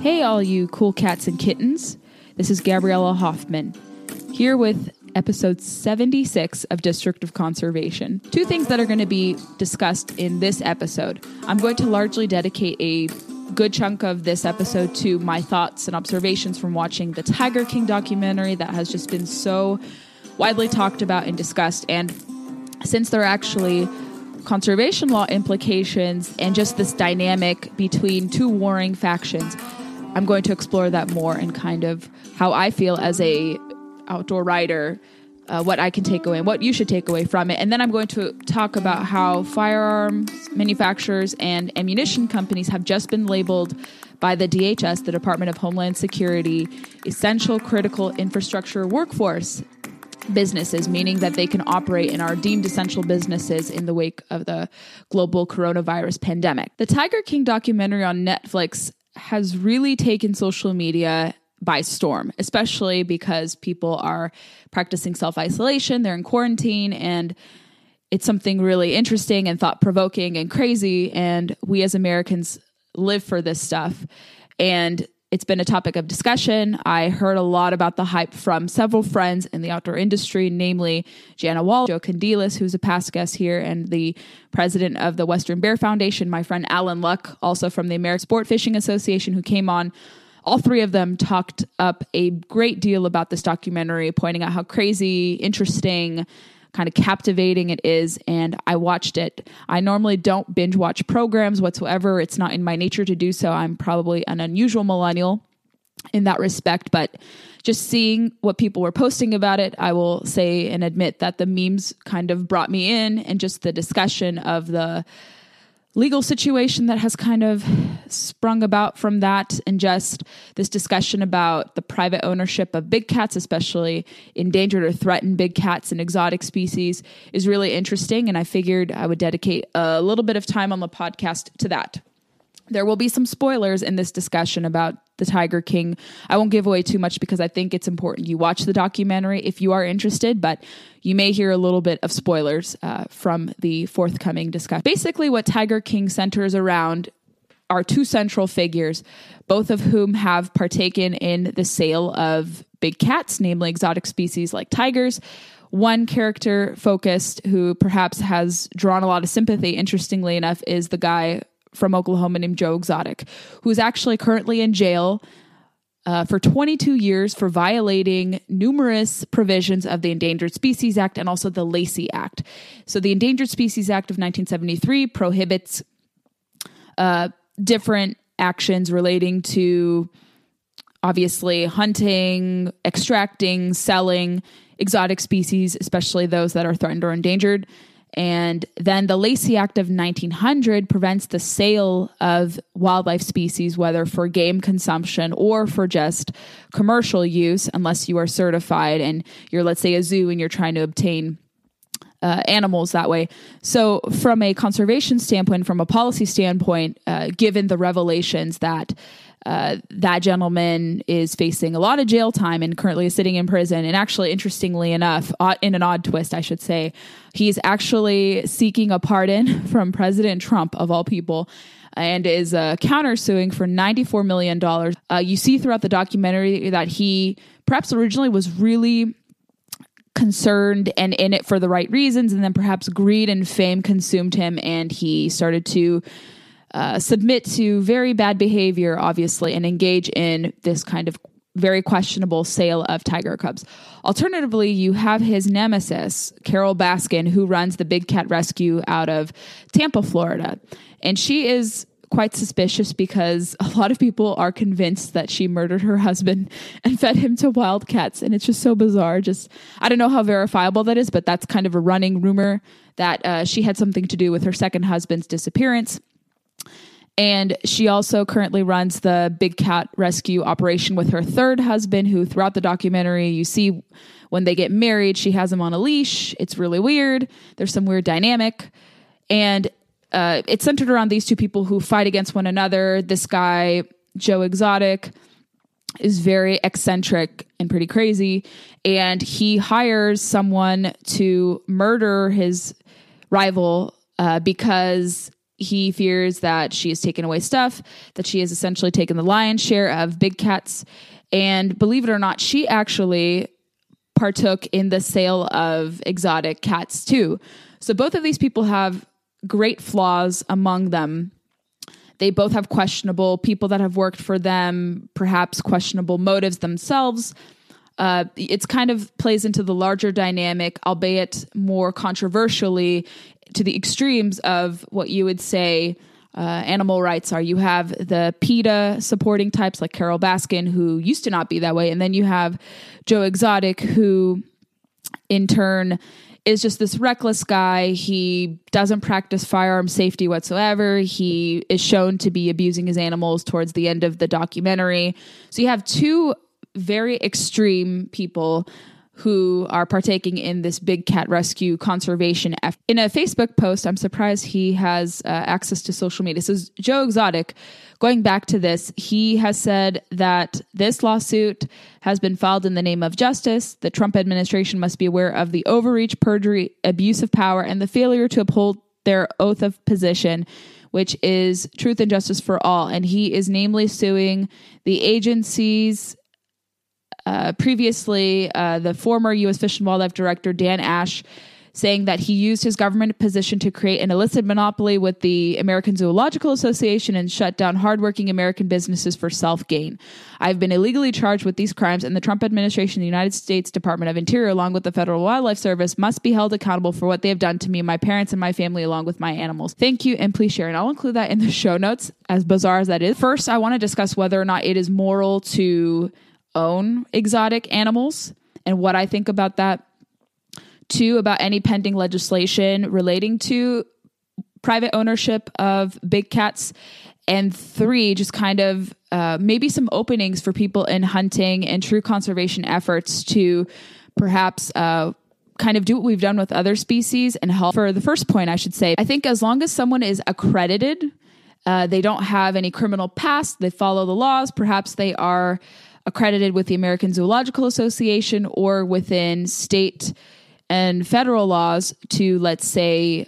Hey, all you cool cats and kittens. This is Gabriella Hoffman, here with episode 76 of District of Conservation. Two things that are going to be discussed in this episode. I'm going to largely dedicate a good chunk of this episode to my thoughts and observations from watching the Tiger King documentary that has just been so widely talked about and discussed. And since there are actually conservation law implications and just this dynamic between two warring factions, I'm going to explore that more and kind of how I feel as a outdoor rider, what I can take away and what you should take away from it. And then I'm going to talk about how firearms manufacturers and ammunition companies have just been labeled by the DHS, the Department of Homeland Security, essential critical infrastructure workforce businesses, meaning that they can operate and are deemed essential businesses in the wake of the global coronavirus pandemic. The Tiger King documentary on Netflix has really taken social media by storm, especially because people are practicing self-isolation, they're in quarantine, and it's something really interesting and thought-provoking and crazy, and we as Americans live for this stuff, and it's been a topic of discussion. I heard a lot about the hype from several friends in the outdoor industry, namely Jana Wall, Joe Candilis, who's a past guest here, and the president of the Western Bear Foundation, my friend Alan Luck, also from the American Sport Fishing Association, who came on. All three of them talked up a great deal about this documentary, pointing out how crazy, interesting, kind of captivating it is. And I watched it. I normally don't binge watch programs whatsoever. It's not in my nature to do so. I'm probably an unusual millennial in that respect. But just seeing what people were posting about it, I will say and admit that the memes kind of brought me in, and just the discussion of the legal situation that has kind of sprung about from that, and just this discussion about the private ownership of big cats, especially endangered or threatened big cats and exotic species, is really interesting. And I figured I would dedicate a little bit of time on the podcast to that. There will be some spoilers in this discussion about the Tiger King. I won't give away too much because I think it's important you watch the documentary if you are interested, but you may hear a little bit of spoilers from the forthcoming discussion. Basically, what Tiger King centers around are two central figures, both of whom have partaken in the sale of big cats, namely exotic species like tigers. One character focused who perhaps has drawn a lot of sympathy, interestingly enough, is the guy from Oklahoma named Joe Exotic, who's actually currently in jail for 22 years for violating numerous provisions of the Endangered Species Act and also the Lacey Act. So the Endangered Species Act of 1973 prohibits different actions relating to, obviously, hunting, extracting, selling exotic species, especially those that are threatened or endangered. And then the Lacey Act of 1900 prevents the sale of wildlife species, whether for game consumption or for just commercial use, unless you are certified and you're, let's say, a zoo and you're trying to obtain animals that way. So from a conservation standpoint, from a policy standpoint, given the revelations that that gentleman is facing a lot of jail time and currently is sitting in prison. And actually, interestingly enough, in an odd twist, I should say, he's actually seeking a pardon from President Trump, of all people, and is countersuing for $94 million. You see throughout the documentary that he perhaps originally was really concerned and in it for the right reasons. And then perhaps greed and fame consumed him, and he started to submit to very bad behavior, obviously, and engage in this kind of very questionable sale of tiger cubs. Alternatively, you have his nemesis, Carole Baskin, who runs the Big Cat Rescue out of Tampa, Florida. And she is quite suspicious because a lot of people are convinced that she murdered her husband and fed him to wild cats. And it's just so bizarre. Just, I don't know how verifiable that is, but that's kind of a running rumor that she had something to do with her second husband's disappearance. And she also currently runs the Big Cat Rescue Operation with her third husband, who throughout the documentary, you see when they get married, she has him on a leash. It's really weird. There's some weird dynamic. And it's centered around these two people who fight against one another. This guy, Joe Exotic, is very eccentric and pretty crazy. And he hires someone to murder his rival because he fears that she has taken away stuff, that she has essentially taken the lion's share of big cats. And believe it or not, she actually partook in the sale of exotic cats too. So both of these people have great flaws among them. They both have questionable people that have worked for them, perhaps questionable motives themselves. It's kind of plays into the larger dynamic, albeit more controversially, to the extremes of what you would say animal rights are. You have the PETA supporting types like Carole Baskin, who used to not be that way. And then you have Joe Exotic, who in turn is just this reckless guy. He doesn't practice firearm safety whatsoever. He is shown to be abusing his animals towards the end of the documentary. So you have two very extreme people who are partaking in this big cat rescue conservation effort. In a Facebook post, I'm surprised he has access to social media. So Joe Exotic, going back to this, he has said that this lawsuit has been filed in the name of justice. The Trump administration must be aware of the overreach, perjury, abuse of power, and the failure to uphold their oath of position, which is truth and justice for all. And he is namely suing the agencies. Previously, the former U.S. Fish and Wildlife Director, Dan Ashe, saying that he used his government position to create an illicit monopoly with the American Zoological Association and shut down hardworking American businesses for self-gain. I've been illegally charged with these crimes, and the Trump administration, the United States Department of Interior, along with the Federal Wildlife Service, must be held accountable for what they have done to me, my parents, and my family, along with my animals. Thank you, and please share. And I'll include that in the show notes, as bizarre as that is. First, I want to discuss whether or not it is moral to own exotic animals and what I think about that. Two, about any pending legislation relating to private ownership of big cats. And three, just kind of maybe some openings for people in hunting and true conservation efforts to perhaps kind of do what we've done with other species and help. For the first point, I should say, I think as long as someone is accredited, they don't have any criminal past, they follow the laws, perhaps they are accredited with the American Zoological Association or within state and federal laws to, let's say,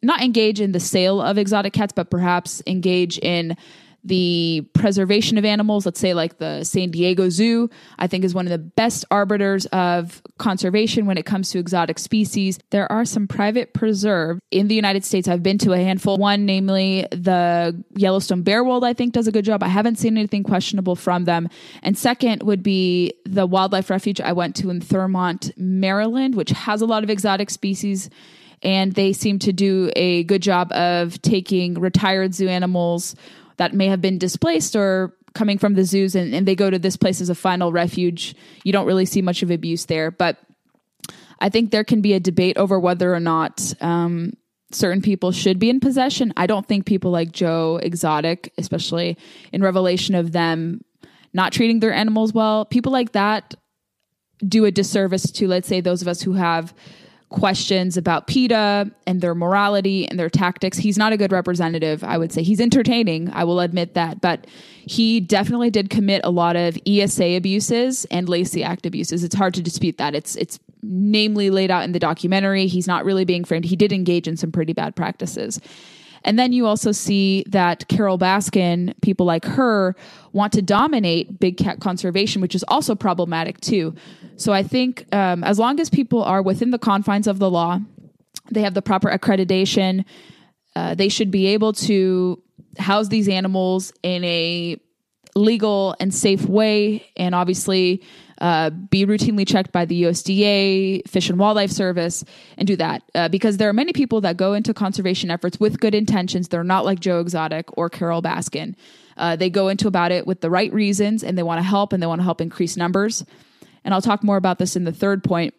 not engage in the sale of exotic cats, but perhaps engage in the preservation of animals. Let's say like the San Diego Zoo, I think, is one of the best arbiters of conservation when it comes to exotic species. There are some private preserves in the United States. I've been to a handful. One, namely the Yellowstone Bear World, I think does a good job. I haven't seen anything questionable from them. And second would be the wildlife refuge I went to in Thurmont, Maryland, which has a lot of exotic species. And they seem to do a good job of taking retired zoo animals that may have been displaced or coming from the zoos, and they go to this place as a final refuge. You don't really see much of abuse there, but I think there can be a debate over whether or not certain people should be in possession. I don't think people like Joe Exotic, especially in revelation of them not treating their animals well, people like that do a disservice to, let's say, those of us who have questions about PETA and their morality and their tactics. He's not a good representative, I would say. He's entertaining, I will admit that, but he definitely did commit a lot of ESA abuses and Lacey Act abuses. It's hard to dispute that. It's namely laid out in the documentary. He's not really being framed. He did engage in some pretty bad practices. And then you also see that Carole Baskin, people like her, want to dominate big cat conservation, which is also problematic too. So I think as long as people are within the confines of the law, they have the proper accreditation, they should be able to house these animals in a legal and safe way, and obviously be routinely checked by the USDA, Fish and Wildlife Service, and do that. Because there are many people that go into conservation efforts with good intentions. They're not like Joe Exotic or Carole Baskin. They go into about it with the right reasons, and they want to help increase numbers. And I'll talk more about this in the third point.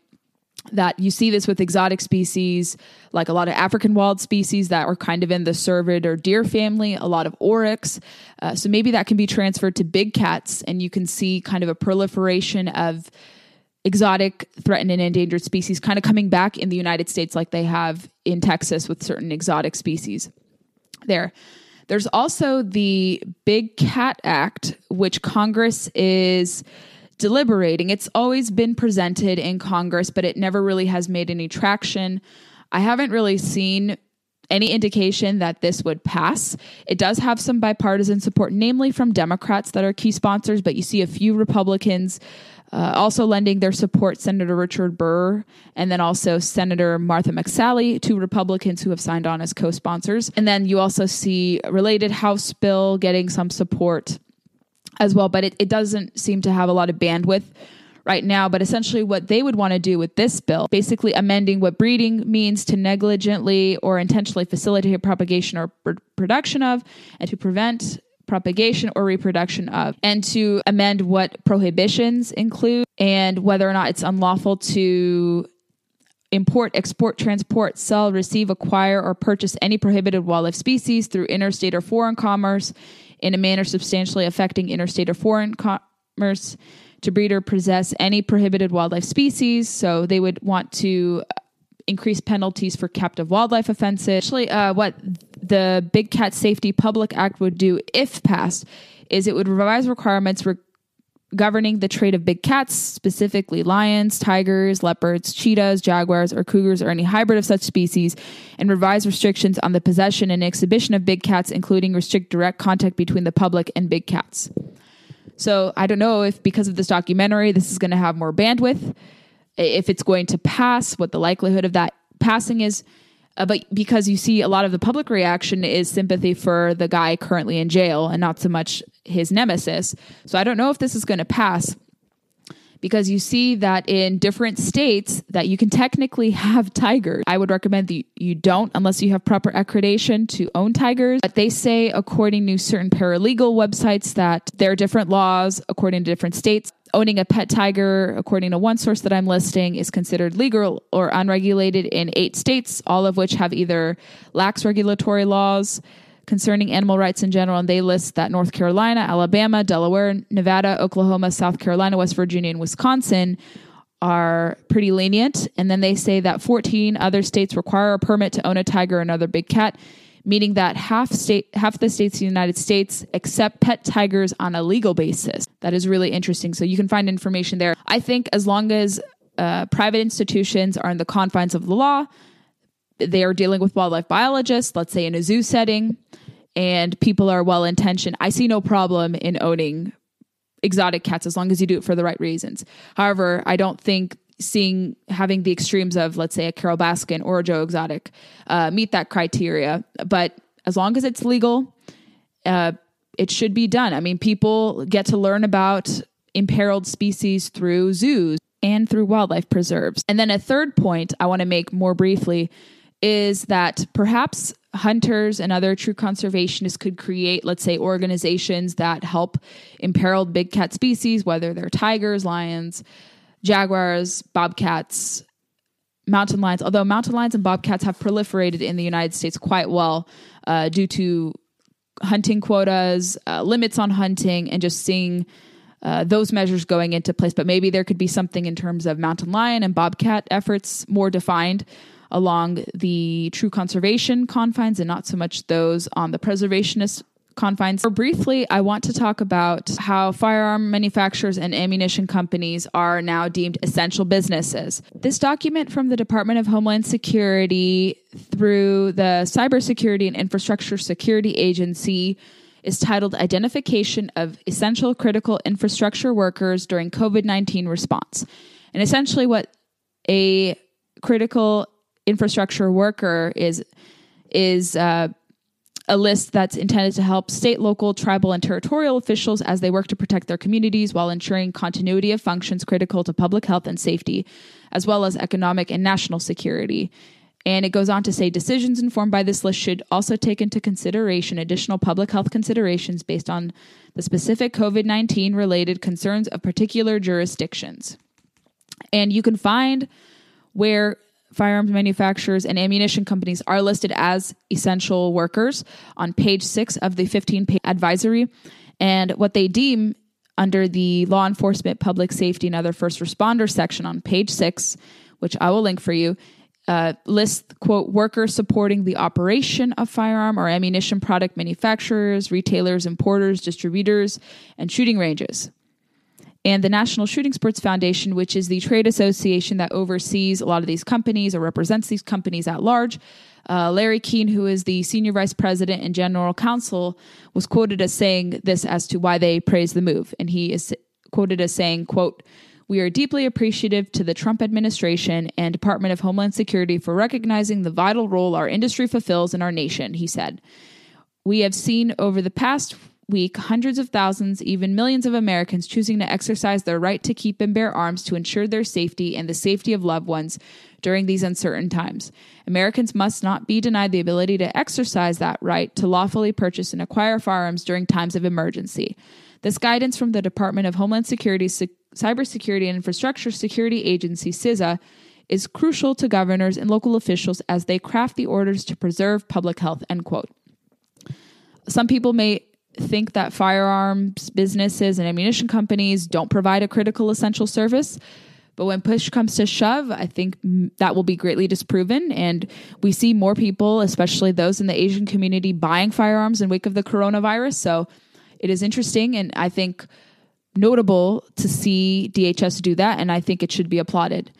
that you see this with exotic species, like a lot of African wild species that are kind of in the cervid or deer family, a lot of oryx. So maybe that can be transferred to big cats, and you can see kind of a proliferation of exotic, threatened, and endangered species kind of coming back in the United States like they have in Texas with certain exotic species there. There's also the Big Cat Act, which Congress is deliberating. It's always been presented in Congress, but it never really has made any traction. I haven't really seen any indication that this would pass. It does have some bipartisan support, namely from Democrats that are key sponsors, but you see a few Republicans also lending their support, Senator Richard Burr, and then also Senator Martha McSally, two Republicans who have signed on as co-sponsors. And then you also see a related House bill getting some support as well, but it doesn't seem to have a lot of bandwidth right now. But essentially what they would want to do with this bill, basically amending what breeding means to negligently or intentionally facilitate propagation or production of, and to prevent propagation or reproduction of, and to amend what prohibitions include, and whether or not it's unlawful to import, export, transport, sell, receive, acquire, or purchase any prohibited wildlife species through interstate or foreign commerce in a manner substantially affecting interstate or foreign commerce, to breed or possess any prohibited wildlife species. So they would want to increase penalties for captive wildlife offenses. Actually, what the Big Cat Safety Public Act would do, if passed, is it would revise requirements governing the trade of big cats, specifically lions, tigers, leopards, cheetahs, jaguars, or cougars, or any hybrid of such species, and revise restrictions on the possession and exhibition of big cats, including restrict direct contact between the public and big cats. So I don't know if, because of this documentary, this is going to have more bandwidth, if it's going to pass, what the likelihood of that passing is. But because you see a lot of the public reaction is sympathy for the guy currently in jail and not so much his nemesis. So I don't know if this is going to pass, because you see that in different states that you can technically have tigers. I would recommend that you don't, unless you have proper accreditation to own tigers. But they say, according to certain paralegal websites, that there are different laws according to different states. Owning a pet tiger, according to one source that I'm listing, is considered legal or unregulated in 8 states, all of which have either lax regulatory laws concerning animal rights in general. And they list that North Carolina, Alabama, Delaware, Nevada, Oklahoma, South Carolina, West Virginia, and Wisconsin are pretty lenient. And then they say that 14 other states require a permit to own a tiger or another big cat, meaning that half the states in the United States accept pet tigers on a legal basis. That is really interesting. So you can find information there. I think as long as private institutions are in the confines of the law, they are dealing with wildlife biologists, let's say in a zoo setting, and people are well-intentioned, I see no problem in owning exotic cats as long as you do it for the right reasons. However, I don't think having the extremes of, let's say, a Carole Baskin or a Joe Exotic meet that criteria. But as long as it's legal, it should be done. I mean, people get to learn about imperiled species through zoos and through wildlife preserves. And then a third point I want to make more briefly is that perhaps hunters and other true conservationists could create, let's say, organizations that help imperiled big cat species, whether they're tigers, lions, jaguars, bobcats, mountain lions, although mountain lions and bobcats have proliferated in the United States quite well due to hunting quotas, limits on hunting, and just seeing those measures going into place. But maybe there could be something in terms of mountain lion and bobcat efforts more defined along the true conservation confines and not so much those on the preservationist confines. Or briefly, I want to talk about how firearm manufacturers and ammunition companies are now deemed essential businesses. This document from the Department of Homeland Security through the Cybersecurity and Infrastructure Security Agency is titled Identification of Essential Critical Infrastructure Workers During COVID-19 Response. And essentially what a critical infrastructure worker is a list that's intended to help state, local, tribal, and territorial officials as they work to protect their communities while ensuring continuity of functions critical to public health and safety, as well as economic and national security. And it goes on to say decisions informed by this list should also take into consideration additional public health considerations based on the specific COVID-19 related concerns of particular jurisdictions. And you can find where firearms manufacturers and ammunition companies are listed as essential workers on page 6 of the 15-page advisory, and what they deem under the law enforcement, public safety, and other first responders section on page 6, which I will link for you, lists, quote, workers supporting the operation of firearm or ammunition product manufacturers, retailers, importers, distributors, and shooting ranges. And the National Shooting Sports Foundation, which is the trade association that oversees a lot of these companies or represents these companies at large. Larry Keene, who is the senior vice president and general counsel, was quoted as saying this as to why they praise the move. And he is quoted as saying, quote, "We are deeply appreciative to the Trump administration and Department of Homeland Security for recognizing the vital role our industry fulfills in our nation," he said. "We have seen over the past week hundreds of thousands, even millions of Americans choosing to exercise their right to keep and bear arms to ensure their safety and the safety of loved ones during these uncertain times. Americans must not be denied the ability to exercise that right to lawfully purchase and acquire firearms during times of emergency. This guidance from the Department of Homeland Security's Cybersecurity and Infrastructure Security Agency, CISA, is crucial to governors and local officials as they craft the orders to preserve public health," end quote. Some people may think that firearms businesses and ammunition companies don't provide a critical essential service, but when push comes to shove, I think that will be greatly disproven. And we see more people, especially those in the Asian community, buying firearms in wake of the coronavirus. So it is interesting, and I think notable to see DHS do that. And I think it should be applauded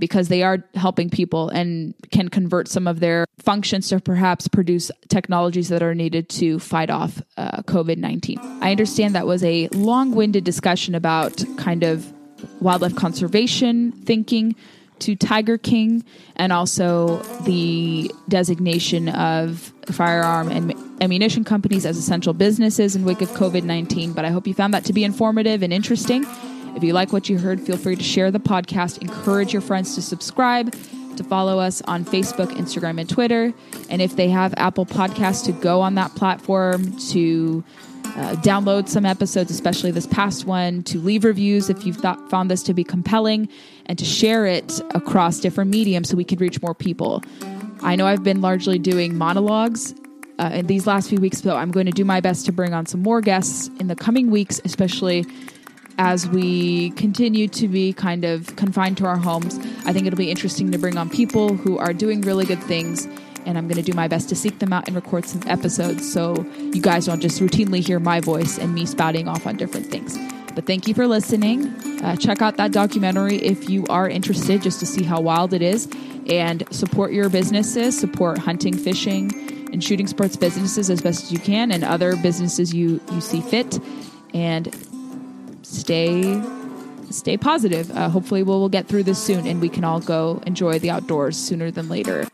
because they are helping people and can convert some of their functions to perhaps produce technologies that are needed to fight off COVID-19. I understand that was a long-winded discussion about kind of wildlife conservation thinking to Tiger King and also the designation of firearm and ammunition companies as essential businesses in wake of COVID-19. But I hope you found that to be informative and interesting. If you like what you heard, feel free to share the podcast. Encourage your friends to subscribe, to follow us on Facebook, Instagram, and Twitter. And if they have Apple Podcasts, to go on that platform, to download some episodes, especially this past one, to leave reviews if you've found this to be compelling, and to share it across different mediums so we can reach more people. I know I've been largely doing monologues in these last few weeks, so I'm going to do my best to bring on some more guests in the coming weeks, especially as we continue to be kind of confined to our homes. I think it'll be interesting to bring on people who are doing really good things, and I'm going to do my best to seek them out and record some episodes so you guys don't just routinely hear my voice and me spouting off on different things. But thank you for listening. Check out that documentary if you are interested, just to see how wild it is, and support your businesses, support hunting, fishing, and shooting sports businesses as best as you can, and other businesses you see fit. And stay positive. Hopefully we'll get through this soon and we can all go enjoy the outdoors sooner than later.